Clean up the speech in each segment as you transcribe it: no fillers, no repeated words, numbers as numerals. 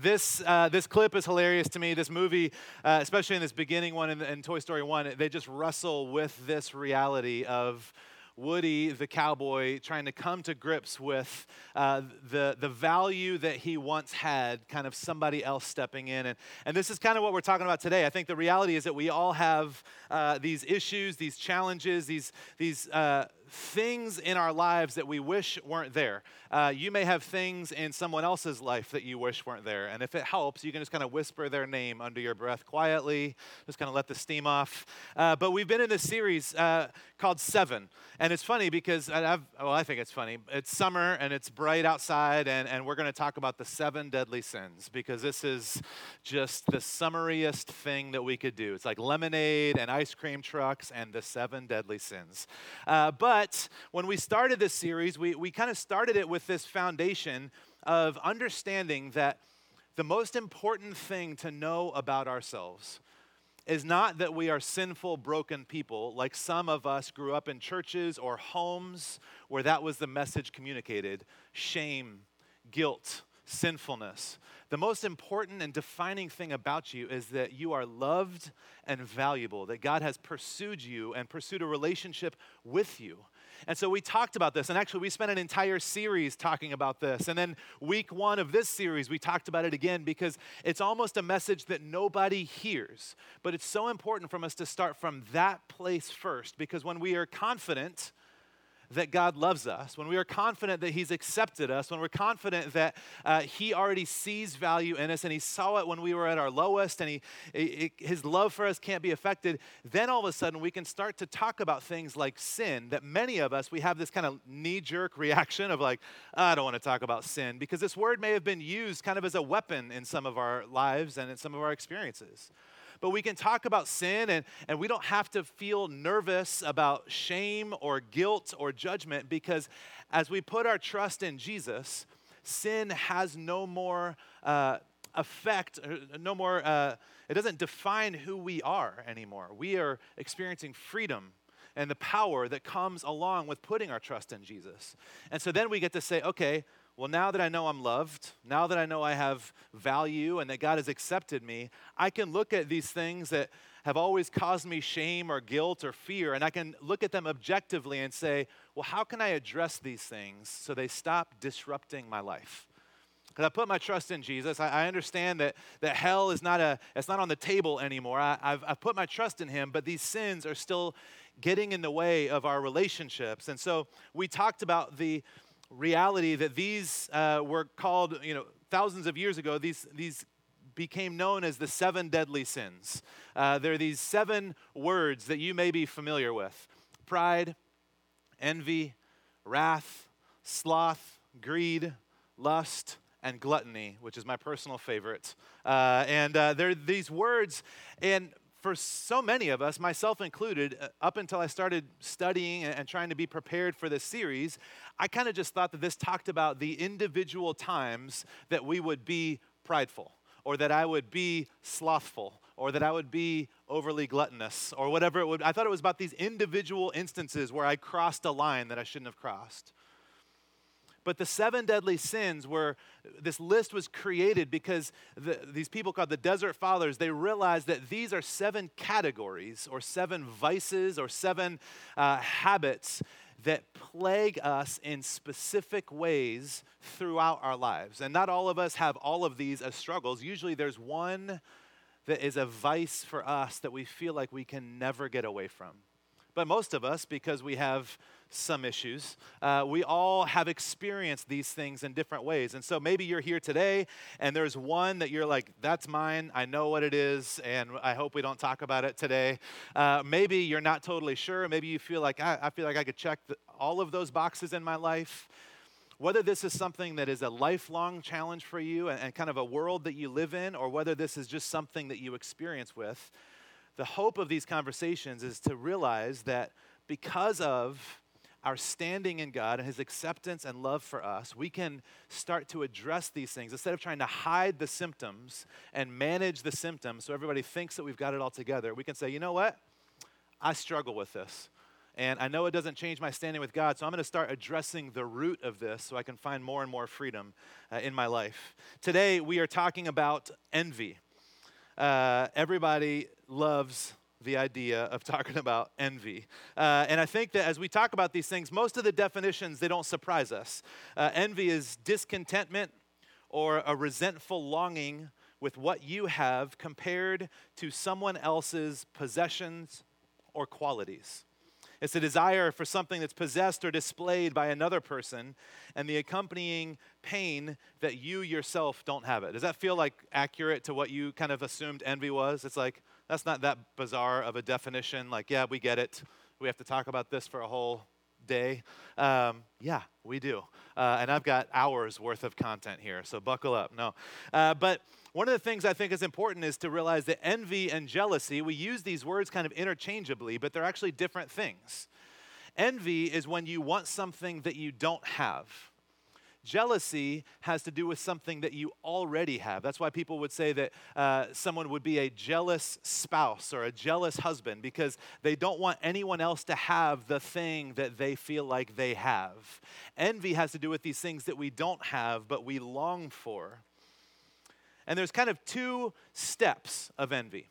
This clip is hilarious to me. This movie, especially in this beginning one in Toy Story 1, they just wrestle with this reality of Woody the cowboy trying to come to grips with the value that he once had, kind of somebody else stepping in. And this is kind of what we're talking about today. I think the reality is that we all have these issues, these challenges, these things in our lives that we wish weren't there. You may have things in someone else's life that you wish weren't there. And if it helps, you can just kind of whisper their name under your breath quietly, just kind of let the steam off. But we've been in this series called Seven. And it's funny because, I think it's funny. It's summer and it's bright outside, and we're going to talk about the seven deadly sins because this is just the summariest thing that we could do. It's like lemonade and ice cream trucks and the seven deadly sins. But when we started this series, we kind of started it with this foundation of understanding that the most important thing to know about ourselves is not that we are sinful, broken people, like some of us grew up in churches or homes where that was the message communicated: shame, guilt, sinfulness. The most important and defining thing about you is that you are loved and valuable, that God has pursued you and pursued a relationship with you. And so we talked about this, and actually we spent an entire series talking about this. And then week one of this series, we talked about it again because it's almost a message that nobody hears. But it's so important for us to start from that place first, because when we are confident that God loves us, when we are confident that he's accepted us, when we're confident that he already sees value in us and he saw it when we were at our lowest and his love for us can't be affected, then all of a sudden we can start to talk about things like sin, that many of us, we have this kind of knee-jerk reaction of like, I don't want to talk about sin, because this word may have been used kind of as a weapon in some of our lives and in some of our experiences. But we can talk about sin, and we don't have to feel nervous about shame or guilt or judgment, because as we put our trust in Jesus, sin has no more effect, no more, it doesn't define who we are anymore. We are experiencing freedom and the power that comes along with putting our trust in Jesus. And so then we get to say, okay, well, now that I know I'm loved, now that I know I have value and that God has accepted me, I can look at these things that have always caused me shame or guilt or fear, and I can look at them objectively and say, well, how can I address these things so they stop disrupting my life? Because I put my trust in Jesus. I understand that hell is it's not on the table anymore. I've put my trust in him, but these sins are still getting in the way of our relationships. And so we talked about the reality that these were called, thousands of years ago, these became known as the seven deadly sins. There are these seven words that you may be familiar with: pride, envy, wrath, sloth, greed, lust, and gluttony, which is my personal favorite. And there are these words, and for so many of us, myself included, up until I started studying and trying to be prepared for this series, I kind of just thought that this talked about the individual times that we would be prideful, or that I would be slothful, or that I would be overly gluttonous, or whatever it would. I thought it was about these individual instances where I crossed a line that I shouldn't have crossed. But the seven deadly sins this list was created because these people called the Desert Fathers, they realized that these are seven categories or seven vices or seven habits that plague us in specific ways throughout our lives. And not all of us have all of these as struggles. Usually there's one that is a vice for us that we feel like we can never get away from. But most of us, because we have some issues, we all have experienced these things in different ways. And so maybe you're here today and there's one that you're like, that's mine, I know what it is, and I hope we don't talk about it today. Maybe you're not totally sure. Maybe you feel like, I feel like I could check all of those boxes in my life. Whether this is something that is a lifelong challenge for you and kind of a world that you live in, or whether this is just something that you experience with, the hope of these conversations is to realize that because of our standing in God and his acceptance and love for us, we can start to address these things instead of trying to hide the symptoms and manage the symptoms so everybody thinks that we've got it all together. We can say, you know what? I struggle with this. And I know it doesn't change my standing with God, so I'm going to start addressing the root of this so I can find more and more freedom in my life. Today, we are talking about envy. Everybody loves the idea of talking about envy. And I think that as we talk about these things, most of the definitions, they don't surprise us. Envy is discontentment or a resentful longing with what you have compared to someone else's possessions or qualities. It's a desire for something that's possessed or displayed by another person and the accompanying pain that you yourself don't have it. Does that feel like accurate to what you kind of assumed envy was? It's like, that's not that bizarre of a definition. Like, yeah, we get it. We have to talk about this for a whole day. Yeah, we do. And I've got hours worth of content here, so buckle up. No. But one of the things I think is important is to realize that envy and jealousy, we use these words kind of interchangeably, but they're actually different things. Envy is when you want something that you don't have. Jealousy has to do with something that you already have. That's why people would say that someone would be a jealous spouse or a jealous husband, because they don't want anyone else to have the thing that they feel like they have. Envy has to do with these things that we don't have, but we long for. And there's kind of two steps of envy.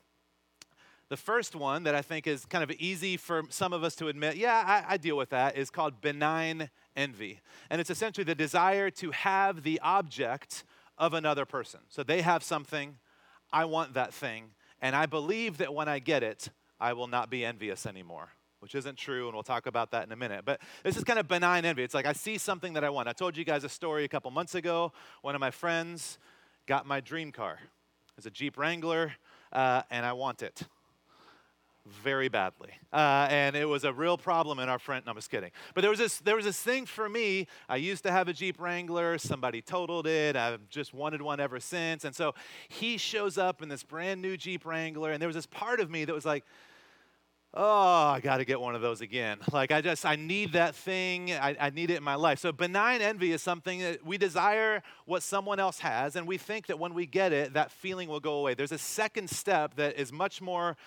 The first one that I think is kind of easy for some of us to admit, yeah, I deal with that, is called benign envy. And it's essentially the desire to have the object of another person. So they have something, I want that thing, and I believe that when I get it, I will not be envious anymore, which isn't true, and we'll talk about that in a minute. But this is kind of benign envy. It's like I see something that I want. I told you guys a story a couple months ago. One of my friends got my dream car. It's a Jeep Wrangler, and I want it very badly. And it was a real problem in our friend. No, I'm just kidding. But there was this thing for me. I used to have a Jeep Wrangler. Somebody totaled it. I've just wanted one ever since. And so he shows up in this brand new Jeep Wrangler. And there was this part of me that was like, oh, I got to get one of those again. Like I need that thing. I need it in my life. So benign envy is something that we desire what someone else has, and we think that when we get it, that feeling will go away. There's a second step that is much more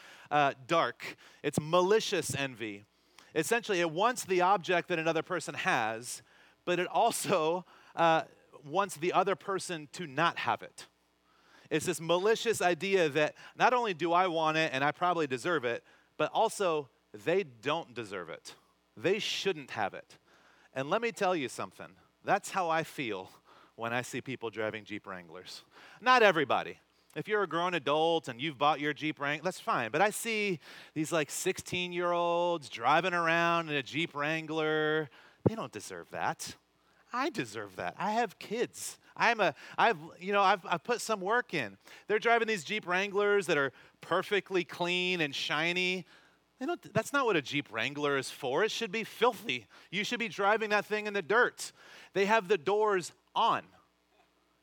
dark. It's malicious envy. Essentially, it wants the object that another person has, but it also wants the other person to not have it. It's this malicious idea that not only do I want it and I probably deserve it, but also, they don't deserve it. They shouldn't have it. And let me tell you something. That's how I feel when I see people driving Jeep Wranglers. Not everybody. If you're a grown adult and you've bought your Jeep Wrangler, that's fine. But I see these like 16-year-olds driving around in a Jeep Wrangler. They don't deserve that. I deserve that. I have kids. I've put some work in. They're driving these Jeep Wranglers that are perfectly clean and shiny. That's not what a Jeep Wrangler is for. It should be filthy. You should be driving that thing in the dirt. They have the doors on.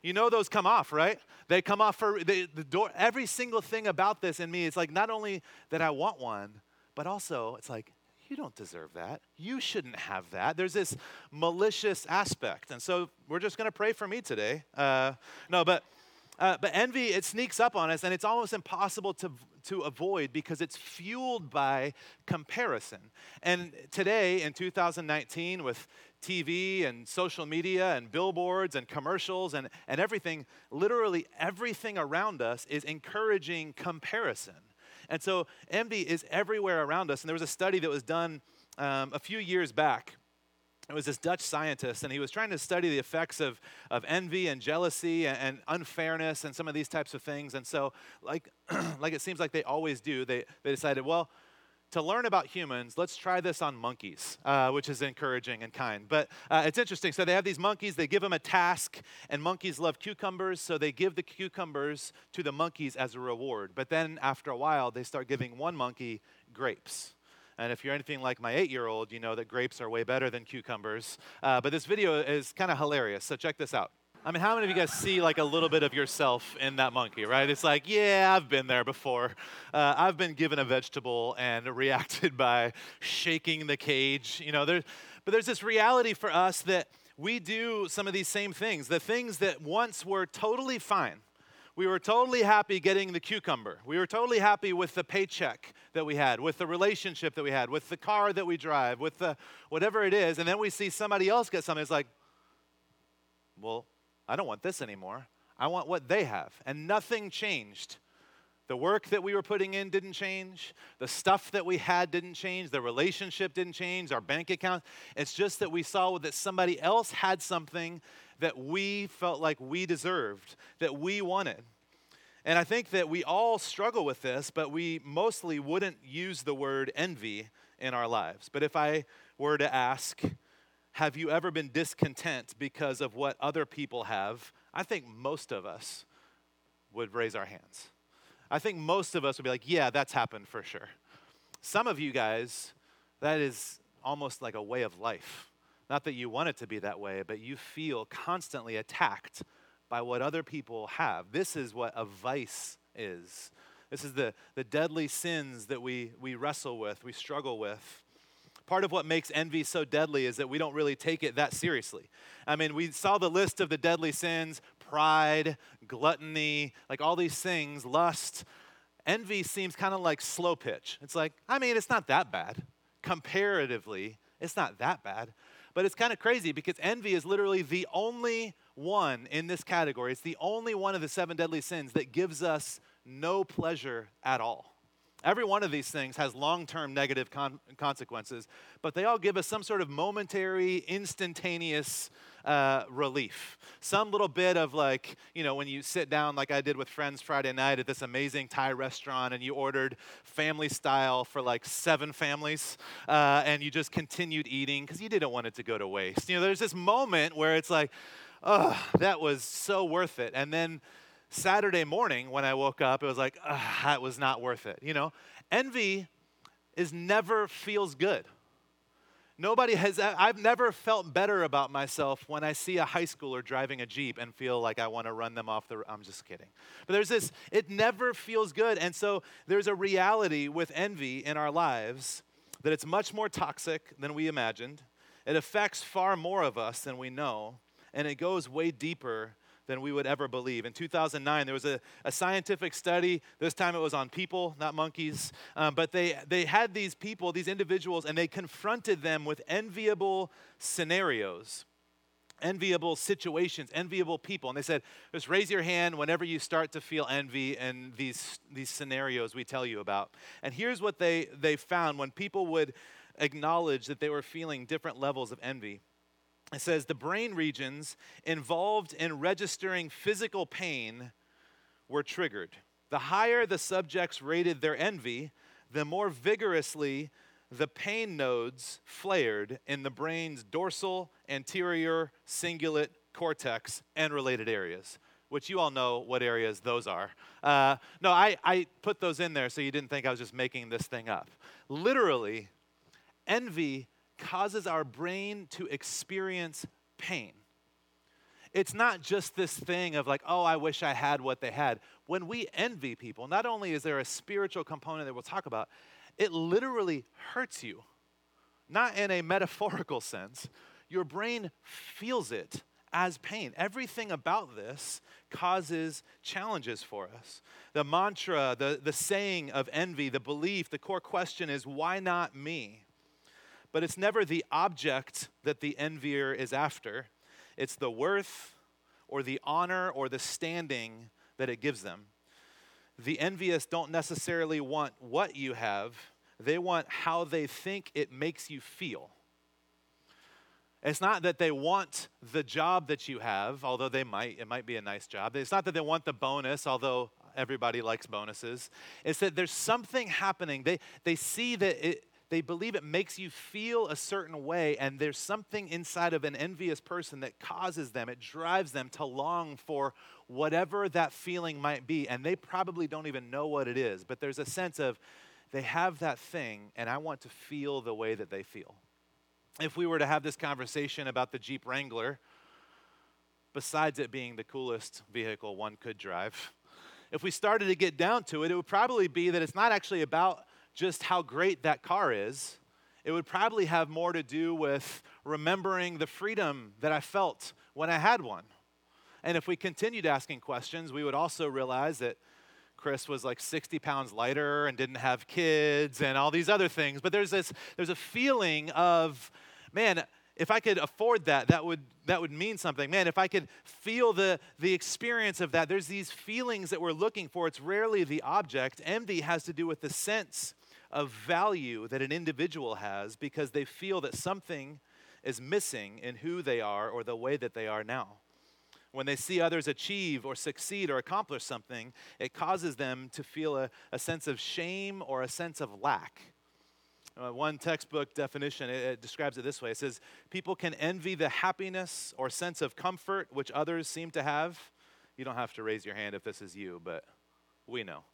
You know those come off, right? They come off the door. Every single thing about this in me, it's like not only that I want one, but also it's like, you don't deserve that. You shouldn't have that. There's this malicious aspect. And so we're just going to pray for me today. But envy, it sneaks up on us, and it's almost impossible to avoid because it's fueled by comparison. And today in 2019 with TV and social media and billboards and commercials and everything, literally everything around us is encouraging comparison. And so envy is everywhere around us. And there was a study that was done a few years back. It was this Dutch scientist, and he was trying to study the effects of envy and jealousy and unfairness and some of these types of things. And so, like it seems like they always do, they decided, well, to learn about humans, let's try this on monkeys, which is encouraging and kind. But it's interesting. So they have these monkeys. They give them a task, and monkeys love cucumbers, so they give the cucumbers to the monkeys as a reward. But then after a while, they start giving one monkey grapes. And if you're anything like my 8-year-old, you know that grapes are way better than cucumbers. But this video is kind of hilarious, so check this out. I mean, how many of you guys see like a little bit of yourself in that monkey, right? It's like, yeah, I've been there before. I've been given a vegetable and reacted by shaking the cage. You know, there's this reality for us that we do some of these same things. The things that once were totally fine. We were totally happy getting the cucumber. We were totally happy with the paycheck that we had, with the relationship that we had, with the car that we drive, with the whatever it is. And then we see somebody else get something. It's like, well, I don't want this anymore. I want what they have. And nothing changed. The work that we were putting in didn't change. The stuff that we had didn't change. The relationship didn't change. Our bank account. It's just that we saw that somebody else had something that we felt like we deserved, that we wanted. And I think that we all struggle with this, but we mostly wouldn't use the word envy in our lives. But if I were to ask, have you ever been discontent because of what other people have? I think most of us would raise our hands. I think most of us would be like, yeah, that's happened for sure. Some of you guys, that is almost like a way of life. Not that you want it to be that way, but you feel constantly attacked by what other people have. This is what a vice is. This is the deadly sins that we wrestle with, we struggle with. Part of what makes envy so deadly is that we don't really take it that seriously. I mean, we saw the list of the deadly sins: pride, gluttony, like all these things, lust. Envy seems kind of like slow pitch. It's like, I mean, it's not that bad. Comparatively, it's not that bad. But it's kind of crazy because envy is literally the only one in this category. It's the only one of the 7 deadly sins that gives us no pleasure at all. Every one of these things has long-term negative consequences, but they all give us some sort of momentary, instantaneous relief. Some little bit of like, you know, when you sit down like I did with friends Friday night at this amazing Thai restaurant and you ordered family style for like 7 families and you just continued eating because you didn't want it to go to waste. You know, there's this moment where it's like, oh, that was so worth it. And then Saturday morning when I woke up, it was like, that was not worth it. You know, envy is never feels good. I've never felt better about myself when I see a high schooler driving a Jeep and feel like I want to run them off the, I'm just kidding. But there's this, it never feels good. And so there's a reality with envy in our lives that it's much more toxic than we imagined. It affects far more of us than we know. And it goes way deeper than we would ever believe. In 2009, there was a scientific study. This time it was on people, not monkeys. But they had these people, these individuals, and they confronted them with enviable scenarios, enviable situations, enviable people. And they said, just raise your hand whenever you start to feel envy in these scenarios we tell you about. And here's what they found when people would acknowledge that they were feeling different levels of envy. It says the brain regions involved in registering physical pain were triggered. The higher the subjects rated their envy, the more vigorously the pain nodes flared in the brain's dorsal, anterior, cingulate cortex, and related areas, which you all know what areas those are. No, I put those in there so you didn't think I was just making this thing up. Literally, envy causes our brain to experience pain. It's not just this thing of like, oh, I wish I had what they had. When we envy people, not only is there a spiritual component that we'll talk about, it literally hurts you. Not in a metaphorical sense. Your brain feels it as pain. Everything about this causes challenges for us. The mantra, the saying of envy, the belief, the core question is, why not me? But it's never the object that the envier is after. It's the worth or the honor or the standing that it gives them. The envious don't necessarily want what you have. They want how they think it makes you feel. It's not that they want the job that you have, although they might. It might be a nice job. It's not that they want the bonus, although everybody likes bonuses. It's that there's something happening. They see that it. They believe it makes you feel a certain way, and there's something inside of an envious person that causes them, it drives them to long for whatever that feeling might be, and they probably don't even know what it is, but there's a sense of they have that thing, and I want to feel the way that they feel. If we were to have this conversation about the Jeep Wrangler, besides it being the coolest vehicle one could drive, if we started to get down to it, it would probably be that it's not actually about just how great that car is. It would probably have more to do with remembering the freedom that I felt when I had one. And if we continued asking questions, we would also realize that Chris was like 60 pounds lighter and didn't have kids and all these other things. But there's a feeling of, man, if I could afford that, that would mean something. Man, if I could feel the experience of that, there's these feelings that we're looking for. It's rarely the object. Envy has to do with the sense of value that an individual has because they feel that something is missing in who they are or the way that they are now. When they see others achieve or succeed or accomplish something, it causes them to feel a sense of shame or a sense of lack. One textbook definition, it describes it this way. It says, people can envy the happiness or sense of comfort which others seem to have. You don't have to raise your hand if this is you, but we know.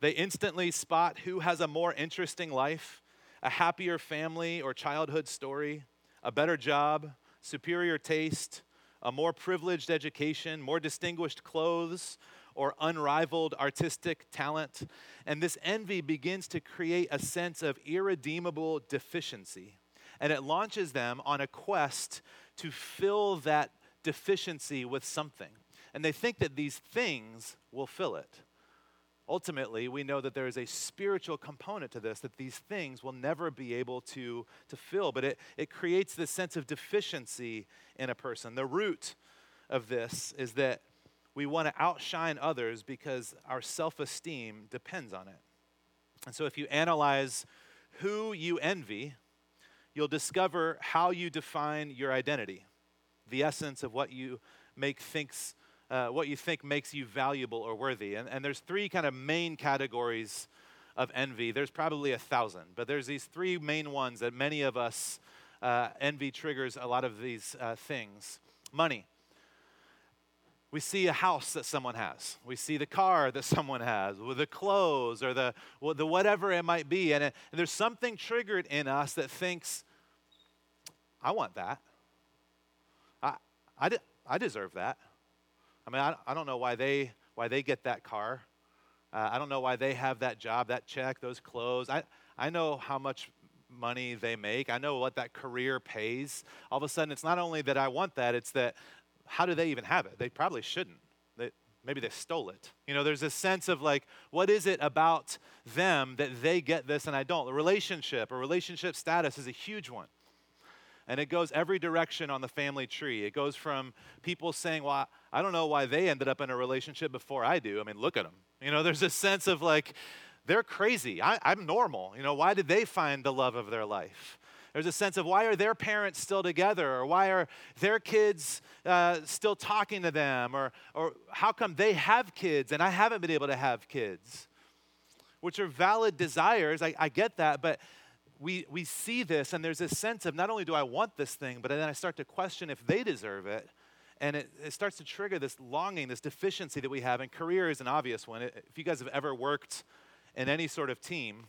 They instantly spot who has a more interesting life, a happier family or childhood story, a better job, superior taste, a more privileged education, more distinguished clothes, or unrivaled artistic talent. And this envy begins to create a sense of irredeemable deficiency. And it launches them on a quest to fill that deficiency with something. And they think that these things will fill it. Ultimately, we know that there is a spiritual component to this, that these things will never be able to fill. But it creates this sense of deficiency in a person. The root of this is that we want to outshine others because our self-esteem depends on it. And so if you analyze who you envy, you'll discover how you define your identity, the essence of what you think makes you valuable or worthy. And there's three kind of main categories of envy. There's probably 1,000, but there's these three main ones that many of us, envy triggers a lot of these things. Money. We see a house that someone has. We see the car that someone has, or the clothes, or the whatever it might be. And there's something triggered in us that thinks, I want that. I deserve that. I mean, I don't know why they get that car. I don't know why they have that job, that check, those clothes. I know how much money they make. I know what that career pays. All of a sudden, it's not only that I want that, it's that how do they even have it? They probably shouldn't. Maybe they stole it. You know, there's a sense of like, what is it about them that they get this and I don't? The relationship or relationship status is a huge one. And it goes every direction on the family tree. It goes from people saying, well, I don't know why they ended up in a relationship before I do. I mean, look at them. You know, there's a sense of like, they're crazy. I'm normal. You know, why did they find the love of their life? There's a sense of why are their parents still together? Or why are their kids still talking to them? Or how come they have kids and I haven't been able to have kids? Which are valid desires. I get that, but we see this, and there's this sense of not only do I want this thing, but then I start to question if they deserve it, and it starts to trigger this longing, this deficiency that we have, and career is an obvious one. If you guys have ever worked in any sort of team,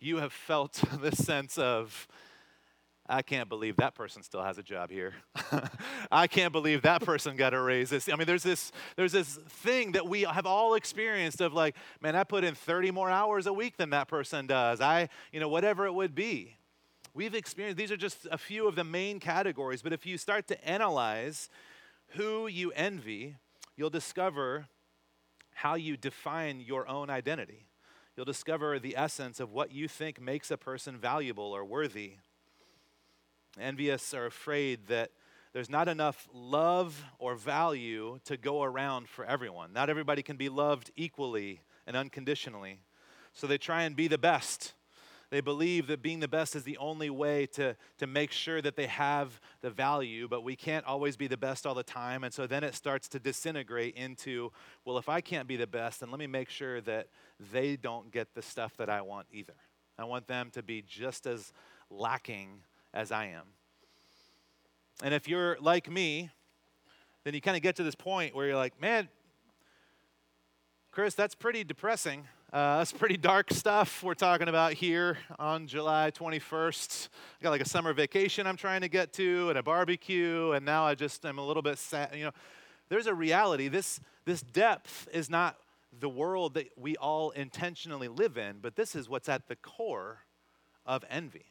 you have felt this sense of, I can't believe that person still has a job here. I can't believe that person got a raise. I mean, there's this thing that we have all experienced of like, man, I put in 30 more hours a week than that person does. Whatever it would be. We've experienced, these are just a few of the main categories. But if you start to analyze who you envy, you'll discover how you define your own identity. You'll discover the essence of what you think makes a person valuable or worthy. Envious are afraid that there's not enough love or value to go around for everyone. Not everybody can be loved equally and unconditionally. So they try and be the best. They believe that being the best is the only way to make sure that they have the value, but we can't always be the best all the time. And so then it starts to disintegrate into, well, if I can't be the best, then let me make sure that they don't get the stuff that I want either. I want them to be just as lacking as I am. And if you're like me, then you kind of get to this point where you're like, man, Chris, that's pretty depressing. That's pretty dark stuff we're talking about here on July 21st. I got like a summer vacation I'm trying to get to and a barbecue, and now I'm a little bit sad. You know, there's a reality. This depth is not the world that we all intentionally live in, but this is what's at the core of envy.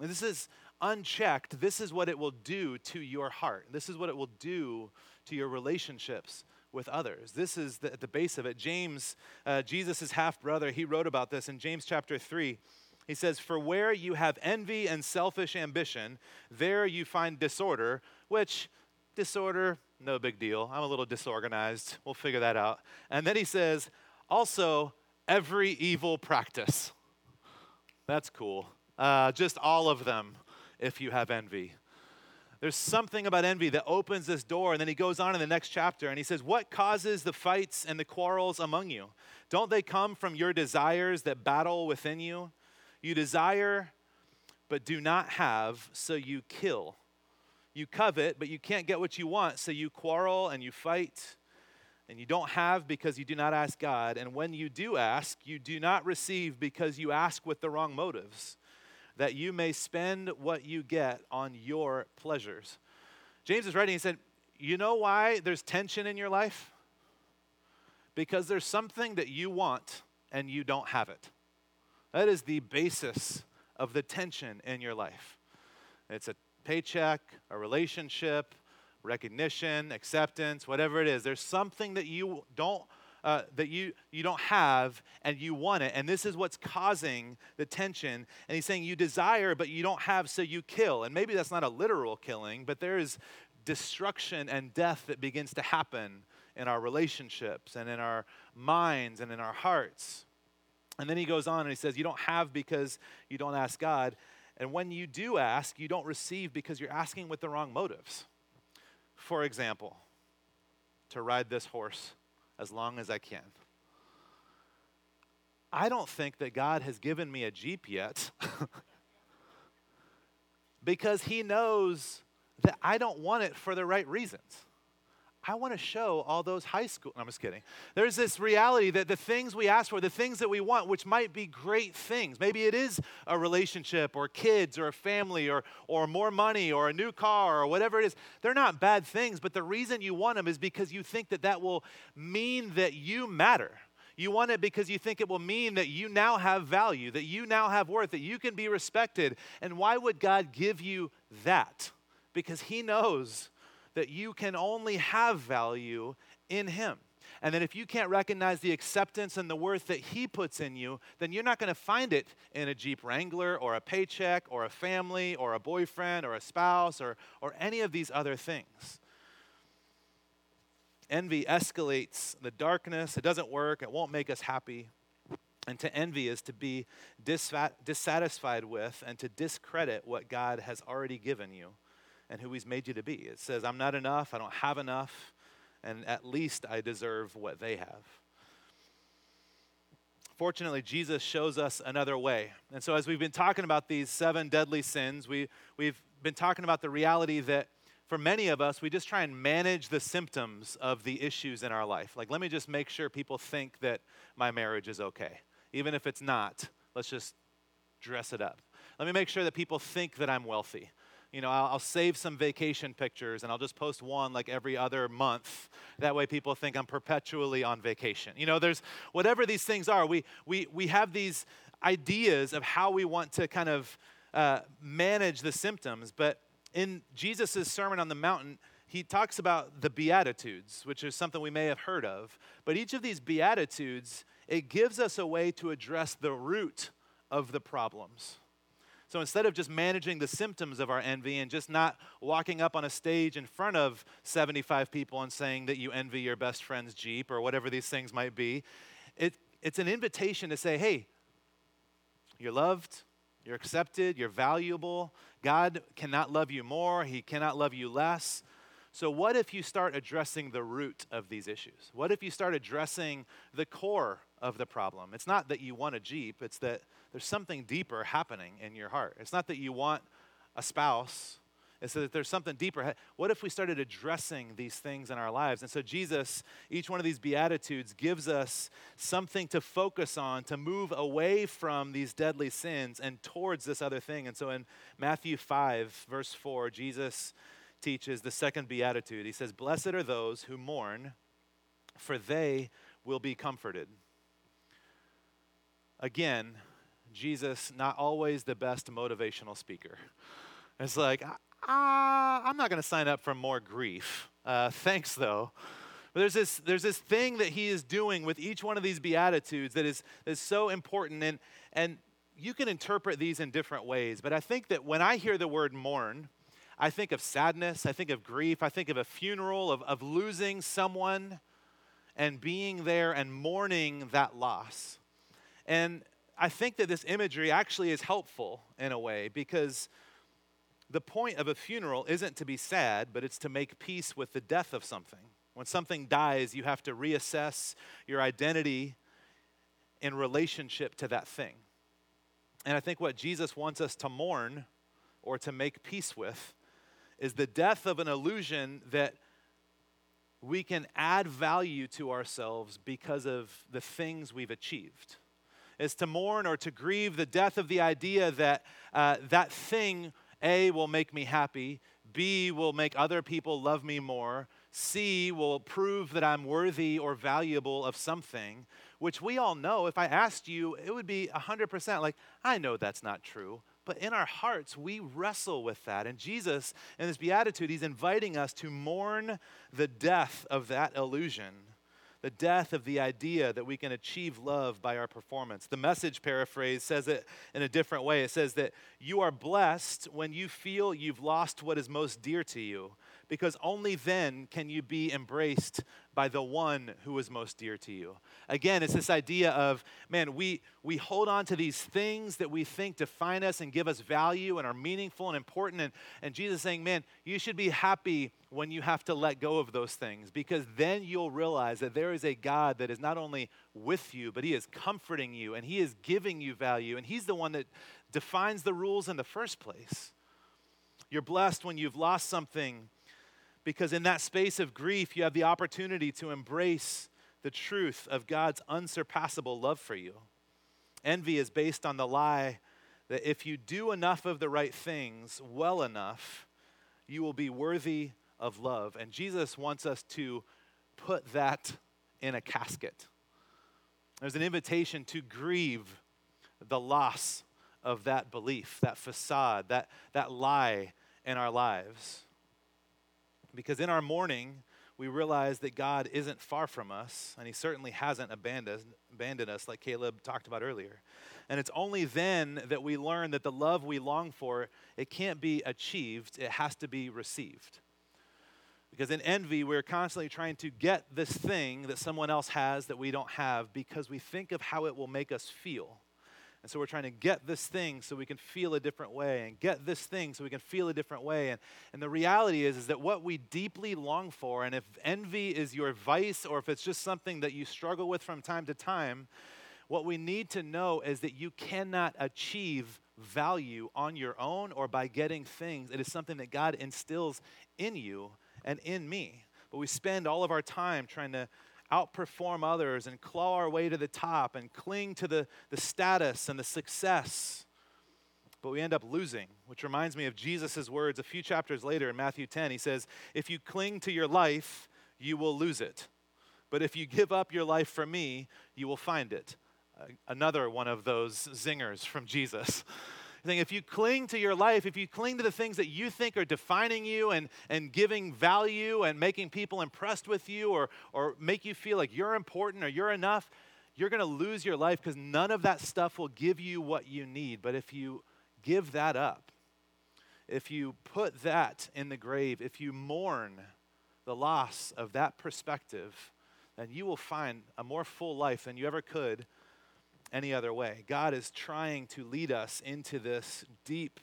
And this is unchecked, this is what it will do to your heart. This is what it will do to your relationships with others. This is at the base of it. James, Jesus' half-brother, he wrote about this in James chapter 3. He says, "For where you have envy and selfish ambition, there you find disorder," which disorder, no big deal. I'm a little disorganized. We'll figure that out. And then he says, "Also, every evil practice." That's cool. Just all of them if you have envy. There's something about envy that opens this door. And then he goes on in the next chapter and he says, "What causes the fights and the quarrels among you? Don't they come from your desires that battle within you? You desire, but do not have, so you kill. You covet, but you can't get what you want, so you quarrel and you fight. And you don't have because you do not ask God. And when you do ask, you do not receive because you ask with the wrong motives, that you may spend what you get on your pleasures." James is writing, he said, you know why there's tension in your life? Because there's something that you want and you don't have it. That is the basis of the tension in your life. It's a paycheck, a relationship, recognition, acceptance, whatever it is. There's something that you don't don't have and you want it. And this is what's causing the tension. And he's saying you desire, but you don't have, so you kill. And maybe that's not a literal killing, but there is destruction and death that begins to happen in our relationships and in our minds and in our hearts. And then he goes on and he says, you don't have because you don't ask God. And when you do ask, you don't receive because you're asking with the wrong motives. For example, to ride this horse as long as I can. I don't think that God has given me a Jeep yet because he knows that I don't want it for the right reasons. I want to show all those high school, I'm just kidding. There's this reality that the things we ask for, the things that we want, which might be great things. Maybe it is a relationship or kids or a family or more money or a new car or whatever it is. They're not bad things, but the reason you want them is because you think that that will mean that you matter. You want it because you think it will mean that you now have value, that you now have worth, that you can be respected. And why would God give you that? Because he knows that you can only have value in him. And that if you can't recognize the acceptance and the worth that he puts in you, then you're not going to find it in a Jeep Wrangler or a paycheck or a family or a boyfriend or a spouse or any of these other things. Envy escalates the darkness. It doesn't work. It won't make us happy. And to envy is to be dissatisfied with and to discredit what God has already given you and who he's made you to be. It says, I'm not enough, I don't have enough, and at least I deserve what they have. Fortunately, Jesus shows us another way. And so as we've been talking about these 7 deadly sins, we've been talking about the reality that for many of us, we just try and manage the symptoms of the issues in our life. Like, let me just make sure people think that my marriage is okay. Even if it's not, let's just dress it up. Let me make sure that people think that I'm wealthy. You know, I'll save some vacation pictures and I'll just post one like every other month. That way people think I'm perpetually on vacation. You know, there's whatever these things are. We have these ideas of how we want to kind of manage the symptoms. But in Jesus' Sermon on the Mountain, he talks about the Beatitudes, which is something we may have heard of. But each of these Beatitudes, it gives us a way to address the root of the problems. So instead of just managing the symptoms of our envy and just not walking up on a stage in front of 75 people and saying that you envy your best friend's Jeep or whatever these things might be, it's an invitation to say, hey, you're loved, you're accepted, you're valuable. God cannot love you more. He cannot love you less. So what if you start addressing the root of these issues? What if you start addressing the core of the problem? It's not that you want a Jeep. It's that there's something deeper happening in your heart. It's not that you want a spouse. It's that there's something deeper. What if we started addressing these things in our lives? And so Jesus, each one of these Beatitudes gives us something to focus on, to move away from these deadly sins and towards this other thing. And so in Matthew 5, verse 4, Jesus teaches the second Beatitude. He says, "Blessed are those who mourn, for they will be comforted." Again, Jesus, not always the best motivational speaker. It's like, I'm not going to sign up for more grief. Thanks, though. But there's this thing that he is doing with each one of these Beatitudes that is so important. And you can interpret these in different ways. But I think that when I hear the word mourn, I think of sadness, I think of grief, I think of a funeral, of losing someone and being there and mourning that loss. And I think that this imagery actually is helpful in a way, because the point of a funeral isn't to be sad, but it's to make peace with the death of something. When something dies, you have to reassess your identity in relationship to that thing. And I think what Jesus wants us to mourn or to make peace with is the death of an illusion that we can add value to ourselves because of the things we've achieved. It's to mourn or to grieve the death of the idea that that thing, A, will make me happy, B, will make other people love me more, C, will prove that I'm worthy or valuable of something, which we all know, if I asked you, it would be 100% like, I know that's not true. But in our hearts, we wrestle with that. And Jesus, in this beatitude, he's inviting us to mourn the death of that illusion, the death of the idea that we can achieve love by our performance. The Message paraphrase says it in a different way. It says that you are blessed when you feel you've lost what is most dear to you, because only then can you be embraced by the one who is most dear to you. Again, it's this idea of, man, we hold on to these things that we think define us and give us value and are meaningful and important. And Jesus is saying, man, you should be happy when you have to let go of those things, because then you'll realize that there is a God that is not only with you, but he is comforting you and he is giving you value. And he's the one that defines the rules in the first place. You're blessed when you've lost something, because in that space of grief, you have the opportunity to embrace the truth of God's unsurpassable love for you. Envy is based on the lie that if you do enough of the right things well enough, you will be worthy of love. And Jesus wants us to put that in a casket. There's an invitation to grieve the loss of that belief, that facade, that lie in our lives. Because in our mourning, we realize that God isn't far from us, and he certainly hasn't abandoned us, like Caleb talked about earlier. And it's only then that we learn that the love we long for, it can't be achieved, it has to be received. Because in envy, we're constantly trying to get this thing that someone else has that we don't have, because we think of how it will make us feel. And so we're trying to get this thing so we can feel a different way, and get this thing so we can feel a different way. And the reality is that what we deeply long for, and if envy is your vice or if it's just something that you struggle with from time to time, what we need to know is that you cannot achieve value on your own or by getting things. It is something that God instills in you and in me. But we spend all of our time trying to outperform others and claw our way to the top and cling to the status and the success. But we end up losing, which reminds me of Jesus' words a few chapters later in Matthew 10. He says, if you cling to your life, you will lose it. But if you give up your life for me, you will find it. Another one of those zingers from Jesus. If you cling to your life, if you cling to the things that you think are defining you and giving value and making people impressed with you or make you feel like you're important or you're enough, you're going to lose your life, because none of that stuff will give you what you need. But if you give that up, if you put that in the grave, if you mourn the loss of that perspective, then you will find a more full life than you ever could any other way. God is trying to lead us into this deep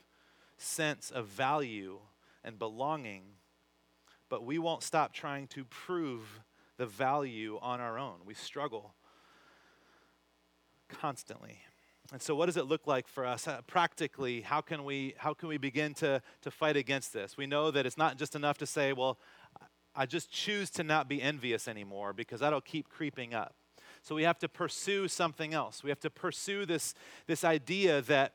sense of value and belonging, but we won't stop trying to prove the value on our own. We struggle constantly. And so what does it look like for us? Practically, how can we begin to fight against this? We know that it's not just enough to say, well, I just choose to not be envious anymore, because that'll keep creeping up. So we have to pursue something else. We have to pursue this idea that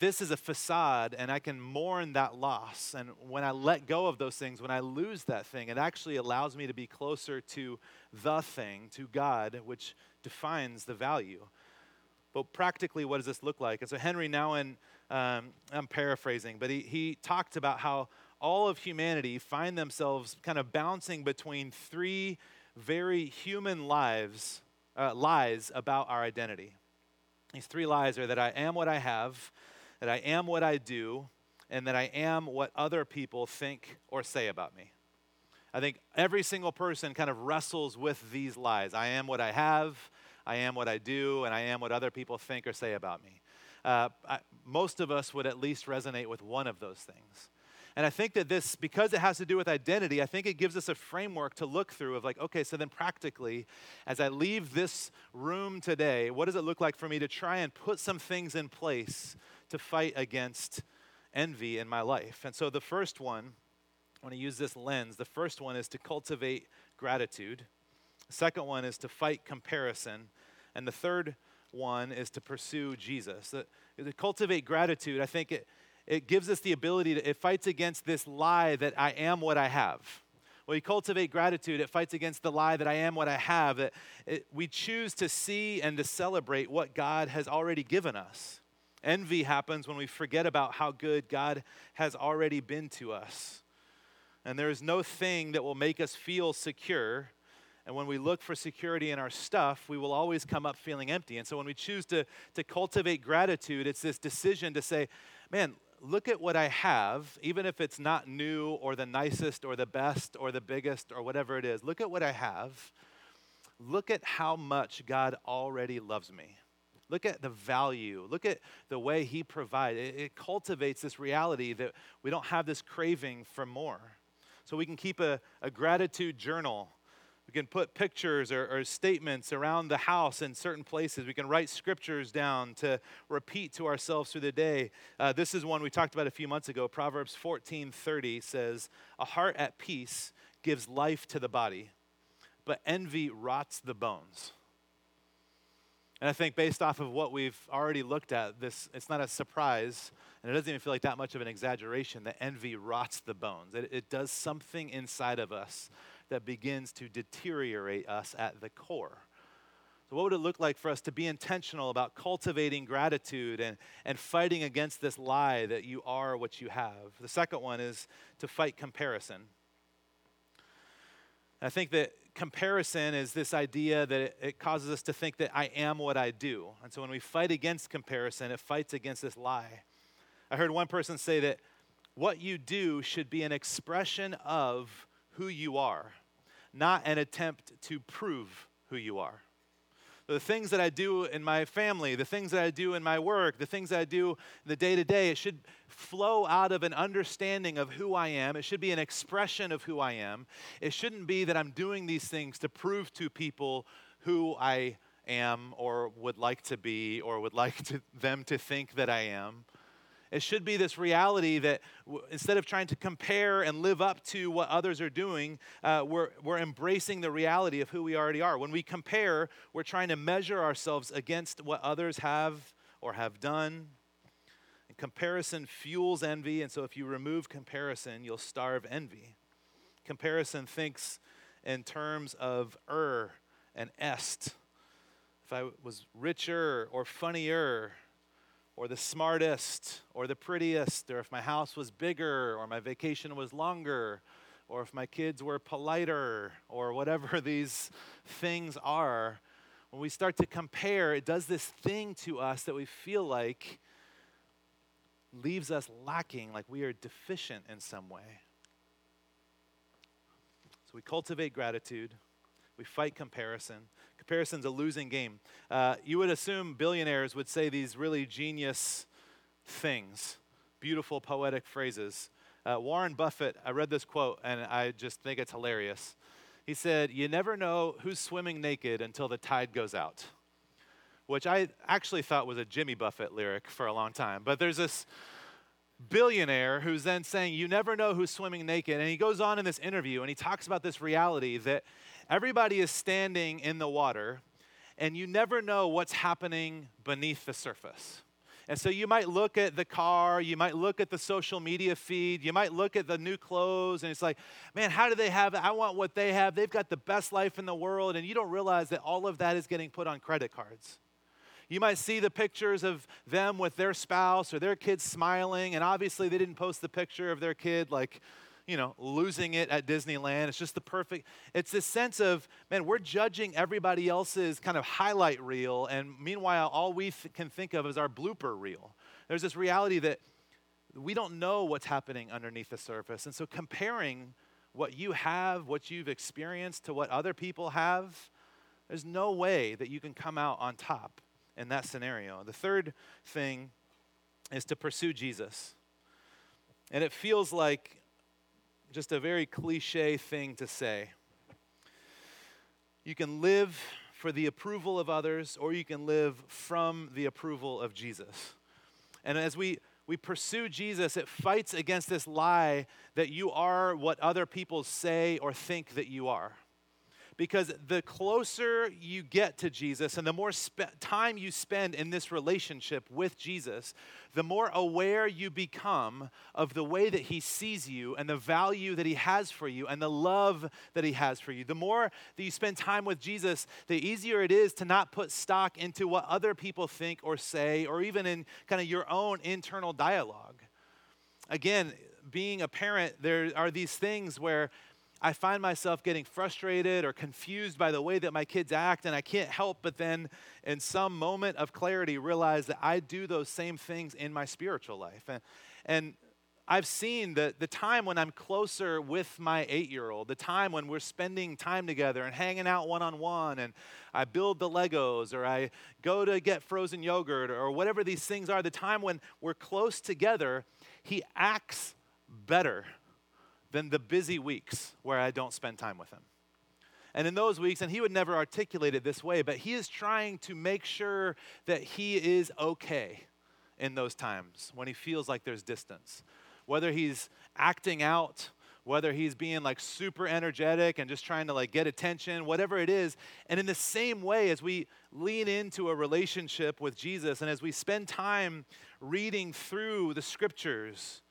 this is a facade, and I can mourn that loss. And when I let go of those things, when I lose that thing, it actually allows me to be closer to the thing, to God, which defines the value. but practically what does this look like? And so Henry Nouwen, I'm paraphrasing, but he talked about how all of humanity find themselves kind of bouncing between three very human lies about our identity. These three lies are that I am what I have, that I am what I do, and that I am what other people think or say about me. I think every single person kind of wrestles with these lies. I am what I have, I am what I do, and I am what other people think or say about me. Most of us would at least resonate with one of those things. And I think that this, because it has to do with identity, I think it gives us a framework to look through of like, okay, so then practically, as I leave this room today, what does it look like for me to try and put some things in place to fight against envy in my life? And so the first one, I want to use this lens. The first one is to cultivate gratitude. The second one is to fight comparison. And the third one is to pursue Jesus. To cultivate gratitude, I think it gives us the ability to, it fights against this lie that I am what I have. When we cultivate gratitude, it fights against the lie that I am what I have. We choose to see and to celebrate what God has already given us. Envy happens when we forget about how good God has already been to us. And there is no thing that will make us feel secure. And when we look for security in our stuff, we will always come up feeling empty. And so when we choose to cultivate gratitude, it's this decision to say, man, look at what I have, even if it's not new or the nicest or the best or the biggest or whatever it is. Look at what I have. Look at how much God already loves me. Look at the value. Look at the way he provides. It cultivates this reality that we don't have this craving for more. So we can keep a gratitude journal. We can put pictures or statements around the house in certain places. We can write scriptures down to repeat to ourselves through the day. This is one we talked about a few months ago. Proverbs 14:30 says, "A heart at peace gives life to the body, but envy rots the bones." And I think based off of what we've already looked at, this it's not a surprise, and it doesn't even feel like that much of an exaggeration, that envy rots the bones. It does something inside of us that begins to deteriorate us at the core. So what would it look like for us to be intentional about cultivating gratitude and fighting against this lie that you are what you have? The second one is to fight comparison. I think that comparison is this idea that it causes us to think that I am what I do. And so when we fight against comparison, it fights against this lie. I heard one person say that what you do should be an expression of who you are, not an attempt to prove who you are. The things that I do in my family, the things that I do in my work, the things that I do the day-to-day, it should flow out of an understanding of who I am. It should be an expression of who I am. It shouldn't be that I'm doing these things to prove to people who I am or would like to be or would like them to think that I am. It should be this reality that instead of trying to compare and live up to what others are doing, we're embracing the reality of who we already are. When we compare, we're trying to measure ourselves against what others have or have done. And comparison fuels envy, and so if you remove comparison, you'll starve envy. Comparison thinks in terms of and est. If I was richer or funnier, or the smartest, or the prettiest, or if my house was bigger, or my vacation was longer, or if my kids were politer, or whatever these things are, when we start to compare, it does this thing to us that we feel like leaves us lacking, like we are deficient in some way. So we cultivate gratitude. We fight comparison. Comparison's a losing game. You would assume billionaires would say these really genius things, beautiful poetic phrases. Warren Buffett, I read this quote, and I just think it's hilarious. He said, "You never know who's swimming naked until the tide goes out," which I actually thought was a Jimmy Buffett lyric for a long time. But there's this billionaire who's then saying, you never know who's swimming naked. And he goes on in this interview, and he talks about this reality that everybody is standing in the water, and you never know what's happening beneath the surface. And so you might look at the car, you might look at the social media feed, you might look at the new clothes, and it's like, man, how do they have it? I want what they have. They've got the best life in the world, and you don't realize that all of that is getting put on credit cards. You might see the pictures of them with their spouse or their kids smiling, and obviously they didn't post the picture of their kid like, you know, losing it at Disneyland. It's just the perfect, it's this sense of, man, we're judging everybody else's kind of highlight reel, and meanwhile, all we can think of is our blooper reel. There's this reality that we don't know what's happening underneath the surface, and so comparing what you have, what you've experienced to what other people have, there's no way that you can come out on top in that scenario. The third thing is to pursue Jesus. And it feels like just a very cliche thing to say. You can live for the approval of others, or you can live from the approval of Jesus. And as we pursue Jesus, it fights against this lie that you are what other people say or think that you are. Because the closer you get to Jesus and the more time you spend in this relationship with Jesus, the more aware you become of the way that he sees you and the value that he has for you and the love that he has for you. The more that you spend time with Jesus, the easier it is to not put stock into what other people think or say, or even in kind of your own internal dialogue. Again, being a parent, there are these things where I find myself getting frustrated or confused by the way that my kids act, and I can't help but then in some moment of clarity realize that I do those same things in my spiritual life. And I've seen the time when I'm closer with my 8-year-old, the time when we're spending time together and hanging out one-on-one, and I build the Legos or I go to get frozen yogurt or whatever these things are, the time when we're close together, he acts better than the busy weeks where I don't spend time with him. And in those weeks, and he would never articulate it this way, but he is trying to make sure that he is okay in those times when he feels like there's distance. Whether he's acting out, whether he's being like super energetic and just trying to like get attention, whatever it is. And in the same way, as we lean into a relationship with Jesus and as we spend time reading through the scriptures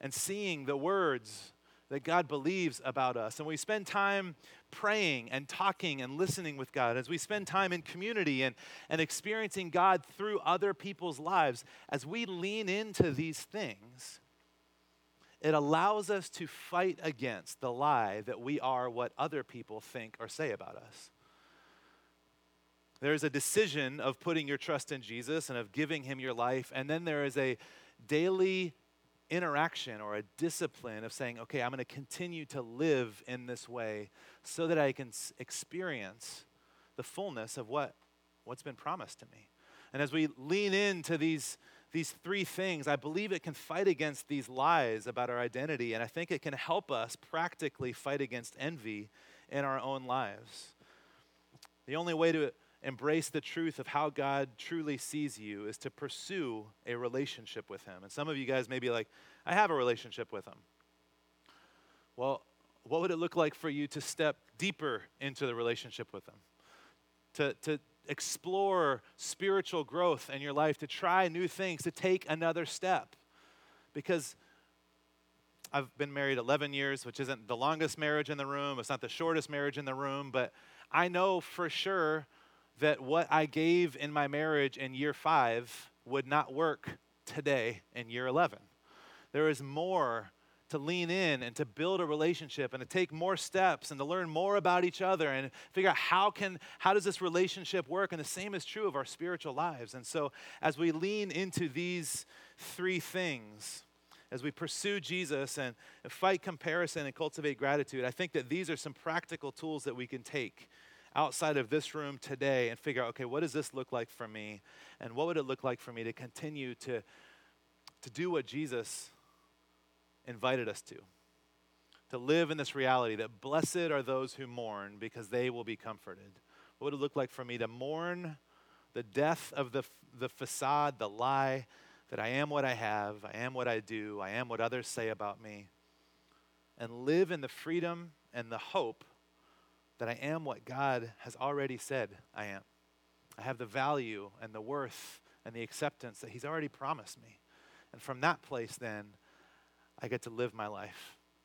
and seeing the words that God believes about us, and we spend time praying and talking and listening with God, as we spend time in community and experiencing God through other people's lives, as we lean into these things, it allows us to fight against the lie that we are what other people think or say about us. There is a decision of putting your trust in Jesus and of giving him your life, and then there is a daily interaction or a discipline of saying, okay, I'm going to continue to live in this way so that I can experience the fullness of what's been promised to me. And as we lean into these three things, I believe it can fight against these lies about our identity, and I think it can help us practically fight against envy in our own lives. The only way to embrace the truth of how God truly sees you is to pursue a relationship with him. And some of you guys may be like, I have a relationship with him. Well, what would it look like for you to step deeper into the relationship with him? To explore spiritual growth in your life, to try new things, to take another step. Because I've been married 11 years, which isn't the longest marriage in the room. It's not the shortest marriage in the room, but I know for sure that what I gave in my marriage in year 5 would not work today in year 11. There is more to lean in and to build a relationship and to take more steps and to learn more about each other and figure out how does this relationship work? And the same is true of our spiritual lives. And so as we lean into these three things, as we pursue Jesus and fight comparison and cultivate gratitude, I think that these are some practical tools that we can take outside of this room today and figure out, okay, what does this look like for me? And what would it look like for me to continue to do what Jesus invited us to live in this reality that blessed are those who mourn because they will be comforted. What would it look like for me to mourn the death of the facade, the lie that I am what I have, I am what I do, I am what others say about me, and live in the freedom and the hope that I am what God has already said I am. I have the value and the worth and the acceptance that he's already promised me. And from that place then, I get to live my life.